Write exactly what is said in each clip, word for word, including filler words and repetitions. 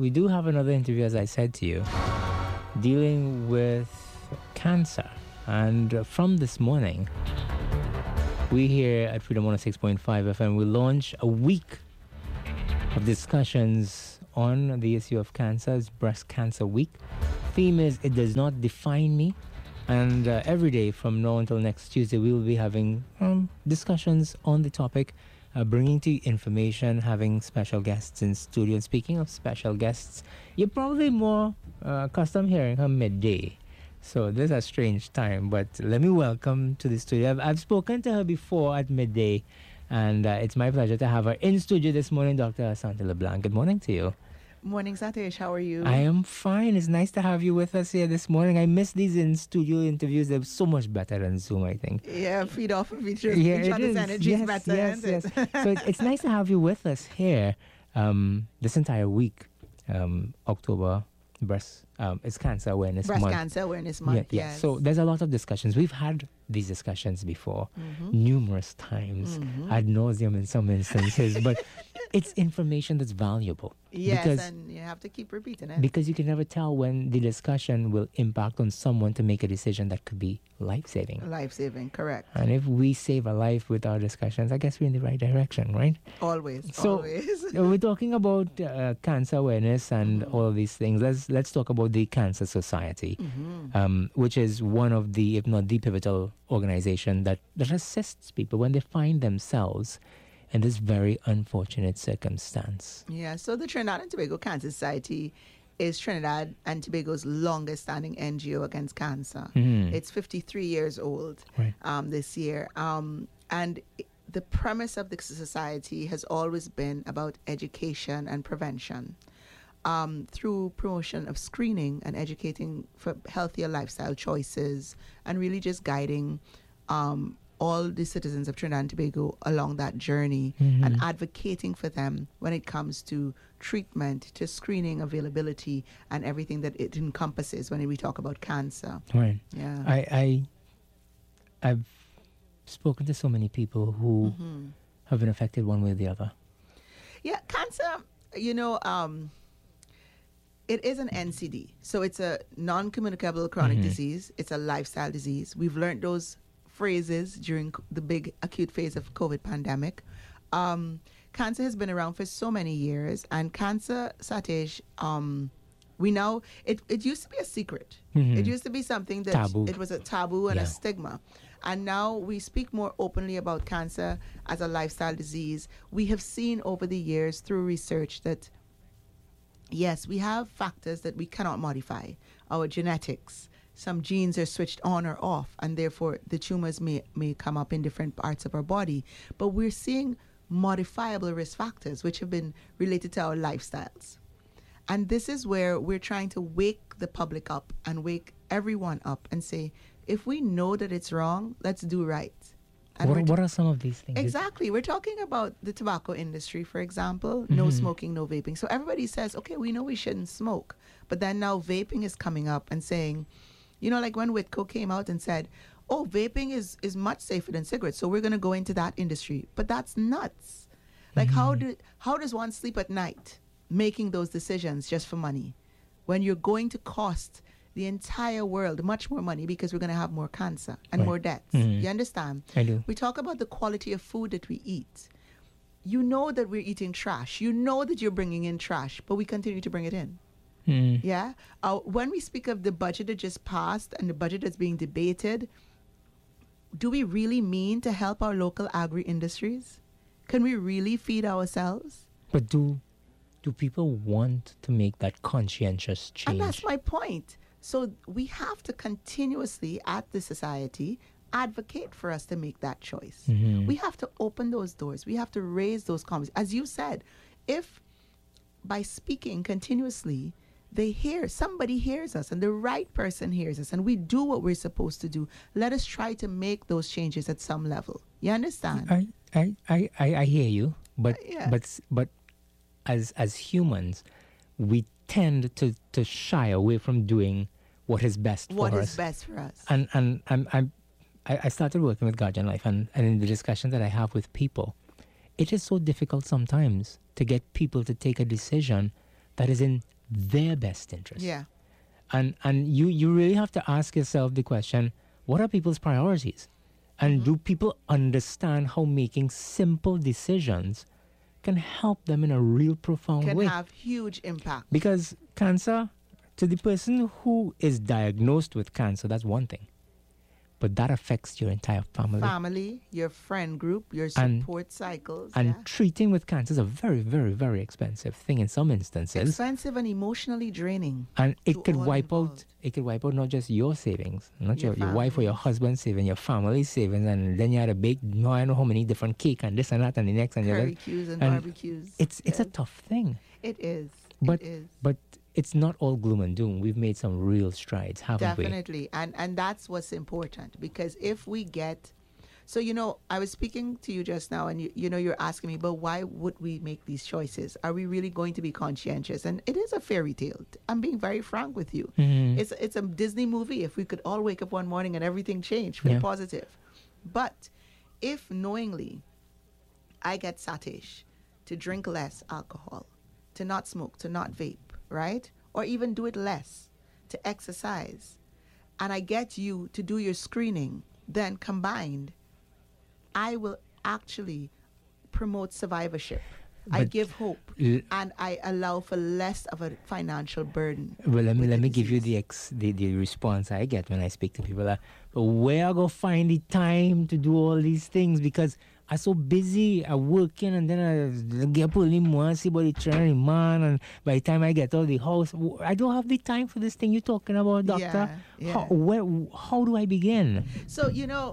we do have another interview, as I said to you, dealing with cancer. And from this morning, we here at Freedom one oh six point five F M will launch a week of discussions on the issue of cancer. It's Breast Cancer Week. Theme is It Does Not Define Me. And uh, every day from now until next Tuesday, we will be having um, discussions on the topic, uh, bringing to you information, having special guests in studio. And speaking of special guests, you're probably more uh, accustomed hearing her midday. So this is a strange time, but let me welcome to the studio. I've, I've spoken to her before at midday, and uh, it's my pleasure to have her in studio this morning, Doctor Sande LeBlanc. Good morning to you. Morning, Satish. How are you? I am fine. It's nice to have you with us here this morning. I miss these in-studio interviews. They're so much better than Zoom, I think. Yeah, feed off of each, yeah, each other's energy is better. Yes, yes. It? So it's, it's nice to have you with us here um, this entire week, um, October breast, um, it's Cancer Awareness Month. Breast Cancer Awareness Month, yeah, yeah. Yes. So there's a lot of discussions. We've had these discussions before, mm-hmm. numerous times, mm-hmm. ad nauseum in some instances, but it's information that's valuable. Yes, and you have to keep repeating it. Because you can never tell when the discussion will impact on someone to make a decision that could be life-saving. Life-saving, correct. And if we save a life with our discussions, I guess we're in the right direction, right? Always, so, always. We're talking about uh, cancer awareness and mm-hmm. all of these things. Let's let's talk about the Cancer Society, mm-hmm. um, which is one of the, if not the pivotal organization that, that assists people when they find themselves in this very unfortunate circumstance. Yeah, so the Trinidad and Tobago Cancer Society is Trinidad and Tobago's longest-standing N G O against cancer. Mm. It's fifty-three years old right. um, this year. Um, and the premise of the society has always been about education and prevention um, through promotion of screening and educating for healthier lifestyle choices and really just guiding um all the citizens of Trinidad and Tobago along that journey mm-hmm. and advocating for them when it comes to treatment, to screening availability and everything that it encompasses when we talk about cancer. Right. Yeah. I, I, I've spoken to so many people who mm-hmm. have been affected one way or the other. Yeah, cancer, you know, um, it is an N C D. So it's a non-communicable chronic mm-hmm. disease. It's a lifestyle disease. We've learned those phrases during the big acute phase of COVID pandemic. Um, cancer has been around for so many years, and cancer, Satish, um, we now, it, it used to be a secret. Mm-hmm. It used to be something that taboo. It was a taboo and yeah. a stigma. And now we speak more openly about cancer as a lifestyle disease. We have seen over the years through research that, yes, we have factors that we cannot modify. Our genetics, some genes are switched on or off, and therefore the tumors may, may come up in different parts of our body. But we're seeing modifiable risk factors, which have been related to our lifestyles. And this is where we're trying to wake the public up and wake everyone up and say, if we know that it's wrong, let's do right. And what, what are some of these things? Exactly. We're talking about the tobacco industry, for example. Mm-hmm. No smoking, no vaping. So everybody says, okay, we know we shouldn't smoke. But then now vaping is coming up and saying, you know, like when Whitco came out and said, oh, vaping is, is much safer than cigarettes, so we're going to go into that industry. But that's nuts. Like, mm-hmm. how do how does one sleep at night making those decisions just for money when you're going to cost the entire world much more money because we're going to have more cancer and right. more deaths? Mm-hmm. You understand? I do. We talk about the quality of food that we eat. You know that we're eating trash. You know that you're bringing in trash, but we continue to bring it in. Mm. Yeah. Uh, when we speak of the budget that just passed and the budget that's being debated, do we really mean to help our local agri industries? Can we really feed ourselves? But do do people want to make that conscientious change? And that's my point. So we have to continuously, at the society, advocate for us to make that choice. Mm-hmm. We have to open those doors. We have to raise those comments. As you said, if by speaking continuously, they hear, somebody hears us, and the right person hears us, and we do what we're supposed to do. Let us try to make those changes at some level. You understand? I I, I, I hear you, but uh, yeah. but but as as humans, we tend to, to shy away from doing what is best what for us. What is best for us? And and I'm, I'm I started working with Guardian Life, and, and in the discussions that I have with people, it is so difficult sometimes to get people to take a decision that is in their best interest. Yeah. And and you, you really have to ask yourself the question, what are people's priorities? And mm-hmm. do people understand how making simple decisions can help them in a real profound can way? Can have huge impact. Because cancer, to the person who is diagnosed with cancer, that's one thing. But that affects your entire family. Family, your friend group, your support and, cycles. And yeah. treating with cancer is a very, very, very expensive thing in some instances. Expensive and emotionally draining. And it could wipe involved. out it could wipe out not just your savings, not your, your, your wife or your husband's savings, your family's savings, and then you had a big no I know how many different cake and this and that and the next and the other. Barbecues and, and barbecues. It's it's yes. a tough thing. It is. But it is. but It's not all gloom and doom. We've made some real strides, haven't Definitely. we? Definitely. And and that's what's important, because if we get... So, you know, I was speaking to you just now, and, you, you know, you're asking me, but why would we make these choices? Are we really going to be conscientious? And it is a fairy tale. I'm being very frank with you. Mm-hmm. It's, it's a Disney movie. If we could all wake up one morning and everything changed for yeah. the positive. But if knowingly I get satish to drink less alcohol, to not smoke, to not vape, right? Or even do it less, to exercise. And I get you to do your screening, then combined, I will actually promote survivorship. But I give hope l- and I allow for less of a financial burden. Well, let me let me disease. give you the, ex, the the response I get when I speak to people. Uh, where I go find the time to do all these things? Because I'm so busy, I'm working, and then I get pulling more, see about the training, man, and by the time I get out of the house, I don't have the time for this thing you're talking about, doctor. Yeah, yeah. How, where, how do I begin? So, you know,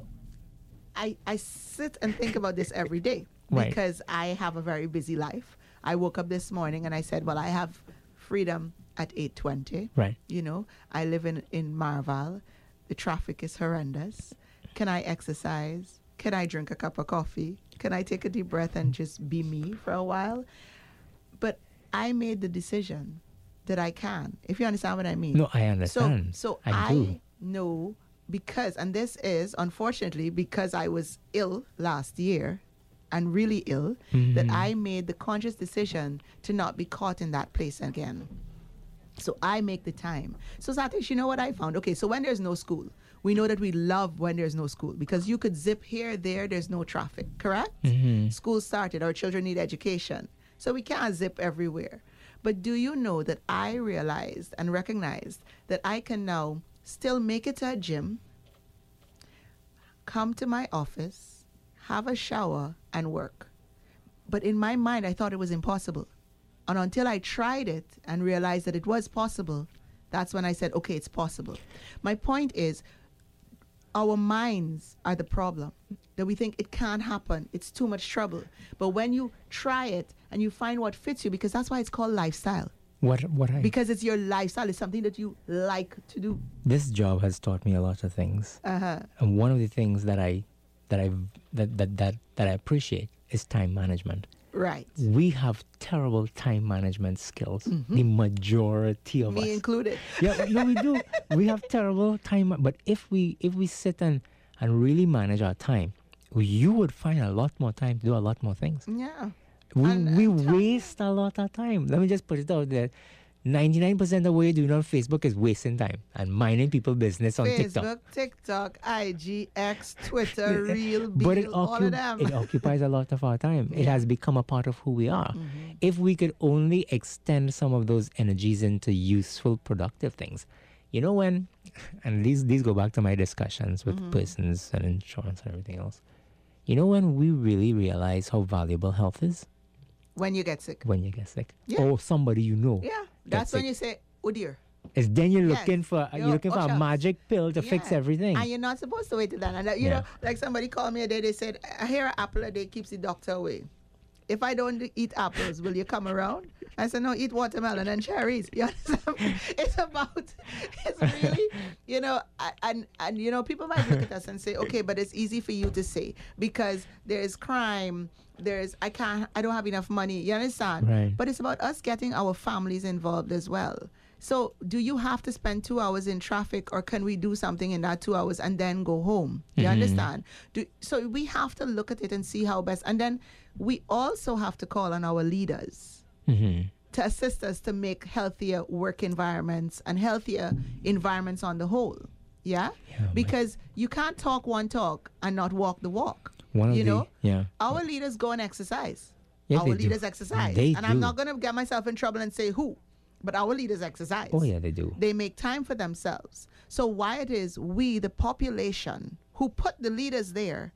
I, I sit and think about this every day right. because I have a very busy life. I woke up this morning and I said, well, I have freedom at eight twenty. Right. You know, I live in, in Marval. The traffic is horrendous. Can I exercise? Can I drink a cup of coffee? Can I take a deep breath and just be me for a while? But I made the decision that I can, if you understand what I mean. No, I understand. So, so I, I know because, and this is, unfortunately, because I was ill last year and really ill, mm-hmm. that I made the conscious decision to not be caught in that place again. So I make the time. So Satish, you know what I found? Okay, so when there's no school, we know that we love when there's no school because you could zip here, there, there's no traffic, correct? Mm-hmm. School started, our children need education. So we can't zip everywhere. But do you know that I realized and recognized that I can now still make it to a gym, come to my office, have a shower, and work? But in my mind, I thought it was impossible. And until I tried it and realized that it was possible, that's when I said, okay, it's possible. My point is, our minds are the problem, that we think it can't happen, it's too much trouble. But when you try it and you find what fits you, because that's why it's called lifestyle. What? What? I, because it's your lifestyle, it's something that you like to do. This job has taught me a lot of things, uh-huh. and one of the things that I, that I, that that that that I appreciate is time management. Right. We have terrible time management skills. Mm-hmm. The majority of us. Me included. Yeah, no, we do. We have terrible time. But if we if we sit and, and really manage our time, you would find a lot more time to do a lot more things. Yeah. We and, we and waste a lot of time. Let me just put it out there. ninety-nine percent of what you're doing on Facebook is wasting time and minding people's business on Facebook, TikTok. Facebook, TikTok, I G, X, Twitter, Reel, But it, ocu- all of them. It occupies a lot of our time. Yeah. It has become a part of who we are. Mm-hmm. If we could only extend some of those energies into useful, productive things. You know when, and these, these go back to my discussions with mm-hmm. persons and insurance and everything else. You know when we really realize how valuable health is? When you get sick. When you get sick. Yeah. Or somebody you know. Yeah. That's sick. When you say, oh dear. It's then you're yes. looking for you're, you're looking oh, for a magic pill to yeah. fix everything. And you're not supposed to wait till then. And that, you yeah. know, like somebody called me a day, they said, I hear an apple a day keeps the doctor away. If I don't eat apples, will you come around? I said, no, eat watermelon and cherries. You understand? It's about, it's really, you know, and, and, you know, people might look at us and say, okay, but it's easy for you to say because there is crime, there is, I can't, I don't have enough money. You understand? Right. But it's about us getting our families involved as well. So do you have to spend two hours in traffic or can we do something in that two hours and then go home? You mm-hmm. understand? Do, so we have to look at it and see how best. And then we also have to call on our leaders mm-hmm. to assist us to make healthier work environments and healthier environments on the whole. Yeah, yeah, because my. you can't talk one talk and not walk the walk. One you of know, the, yeah. Our yeah. leaders go and exercise. Yeah, our leaders do. exercise, they and do. I'm not going to get myself in trouble and say who, but our leaders exercise. Oh yeah, they do. They make time for themselves. So why it is we, the population, who put the leaders there,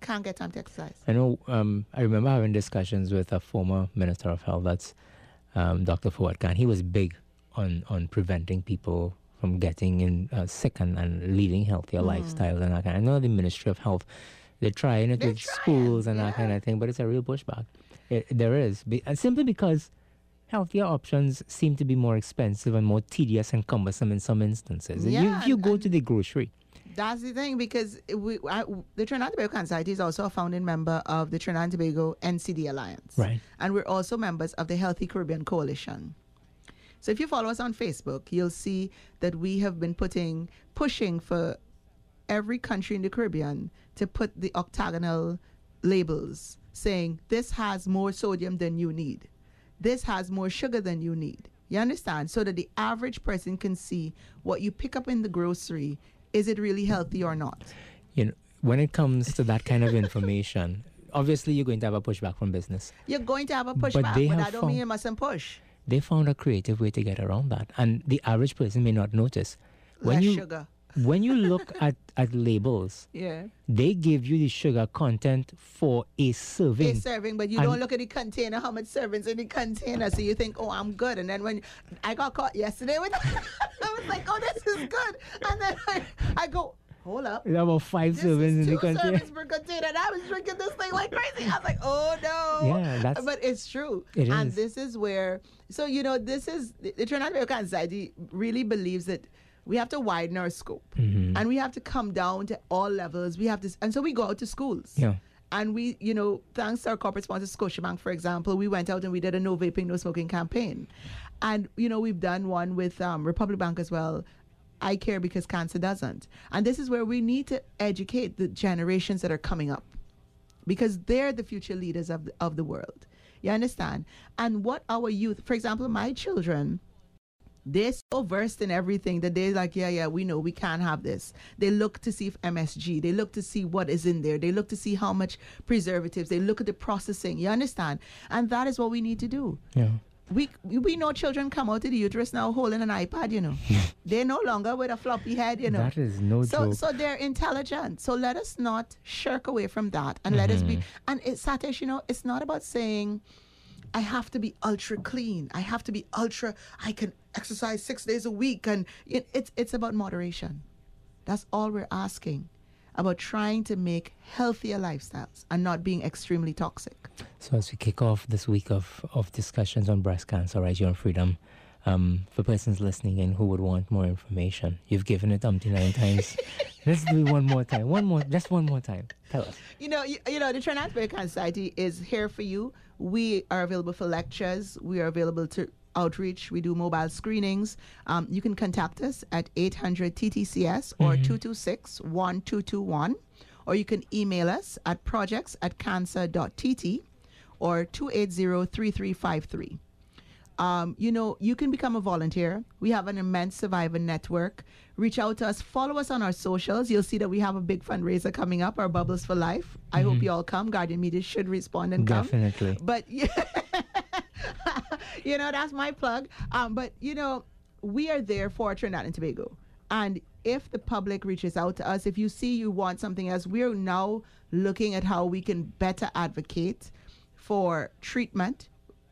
can't get time to exercise? I know. Um, I remember having discussions with a former Minister of Health, that's um, Doctor Fuad Khan. He was big on on preventing people from getting in uh, sick and, and leading healthier mm. lifestyles and that kind of, I know the Ministry of Health, they're trying it they're with trying, schools and yeah. that kind of thing, but it's a real pushback. It, there is. Be, and simply because healthier options seem to be more expensive and more tedious and cumbersome in some instances. Yeah, you, if you go to the grocery. That's the thing, because we, I, the Trinidad and Tobago Cancer Society is also a founding member of the Trinidad and Tobago N C D Alliance. Right. And we're also members of the Healthy Caribbean Coalition. So if you follow us on Facebook, you'll see that we have been putting, pushing for every country in the Caribbean to put the octagonal labels saying this has more sodium than you need. This has more sugar than you need. You understand? So that the average person can see what you pick up in the grocery. Is it really healthy or not? You know, when it comes to that kind of information, obviously you're going to have a pushback from business. You're going to have a pushback, but, but I don't mean you mustn't push. They found a creative way to get around that, and the average person may not notice. When Less you sugar. when you look at, at labels, yeah, they give you the sugar content for a serving. A serving, but you don't look at the container, how much servings in the container, so you think, oh, I'm good. And then when I got caught yesterday with, I was like, oh, this is good. And then I, I go, hold up. There were five this servings in the container. Two servings per container. And I was drinking this thing like crazy. I was like, oh no. Yeah, that's. But it's true. It and is. this is where. So you know, this is the Trinidad and Tobago Society really believes that we have to widen our scope, mm-hmm. and we have to come down to all levels. We have this, and so we go out to schools. Yeah. And we, you know, thanks to our corporate sponsor Scotiabank, for example, we went out and we did a no vaping, no smoking campaign, and you know we've done one with um, Republic Bank as well. I care because cancer doesn't. And this is where we need to educate the generations that are coming up, because they're the future leaders of the, of the world. You understand? And what our youth, for example, my children, they're so versed in everything that they're like, yeah, yeah, we know we can't have this. They look to see if M S G, they look to see what is in there. They look to see how much preservatives, they look at the processing. You understand? And that is what we need to do. Yeah. We we know children come out of the uterus now holding an iPad, you know. They're no longer with a floppy head, you know. That is no so, joke. So they're intelligent. So let us not shirk away from that. And mm-hmm. let us be... And it, Satish, you know, it's not about saying, I have to be ultra clean. I have to be ultra... I can exercise six days a week. And it, it's it's about moderation. That's all we're asking. About trying to make healthier lifestyles and not being extremely toxic. So as we kick off this week of, of discussions on breast cancer, right here on Freedom, um, for persons listening in who would want more information, you've given it umpty nine times. Let's do it one more time. One more, just one more time. Tell us. You know, you, you know, the Trinidad and Tobago Cancer Society is here for you. We are available for lectures. We are available to outreach. We do mobile screenings. Um, you can contact us at eight hundred T T C S or mm-hmm. two two six, one two two one, or you can email us at projects at cancer.tt or two eight zero, three three five three. Um, you know, you can become a volunteer. We have an immense survivor network. Reach out to us. Follow us on our socials. You'll see that we have a big fundraiser coming up, our Bubbles for Life. I mm-hmm. hope you all come. Guardian Media should respond and Definitely. come. Definitely. But yeah, you know, that's my plug. Um, but, you know, we are there for Trinidad and Tobago. And if the public reaches out to us, if you see you want something else, we are now looking at how we can better advocate for treatment.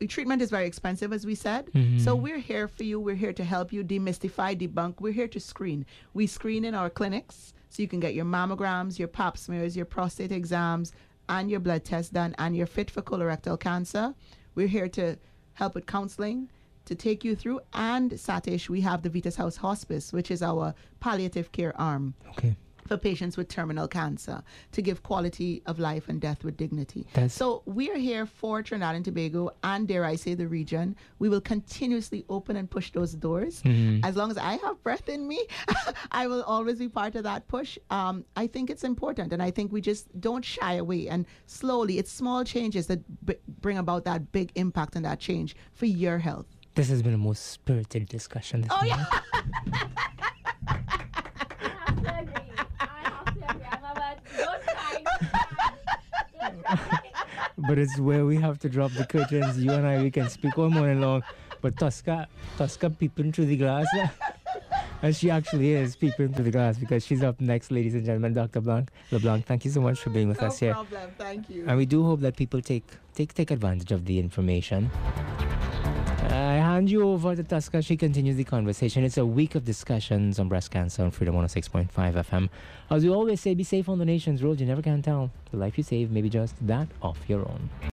Treatment is very expensive, as we said. Mm-hmm. So we're here for you. We're here to help you demystify, debunk. We're here to screen. We screen in our clinics, so you can get your mammograms, your pap smears, your prostate exams, and your blood test done, and you're fit for colorectal cancer. We're here to help with counseling, to take you through. And Satish, we have the Vitas House Hospice, which is our palliative care arm. Okay. for patients with terminal cancer to give quality of life and death with dignity. That's so we are here for Trinidad and Tobago and, dare I say, the region. We will continuously open and push those doors. Mm-hmm. As long as I have breath in me, I will always be part of that push. Um, I think it's important, and I think we just don't shy away. And slowly, it's small changes that b bring about that big impact and that change for your health. This has been a most spirited discussion. This oh, morning. Yeah. But it's where we have to drop the curtains. You and I, we can speak all morning long. But Tosca, Tosca peeping through the glass. And she actually is peeping through the glass because she's up next, ladies and gentlemen. Doctor LeBlanc, thank you so much for being with no us problem. Here. No problem. Thank you. And we do hope that people take, take, take advantage of the information. I hand you over to Tosca. She continues the conversation. It's a week of discussions on breast cancer on Freedom one oh six point five F M. As we always say, be safe on the nation's road. You never can tell. The life you save may be just that of your own.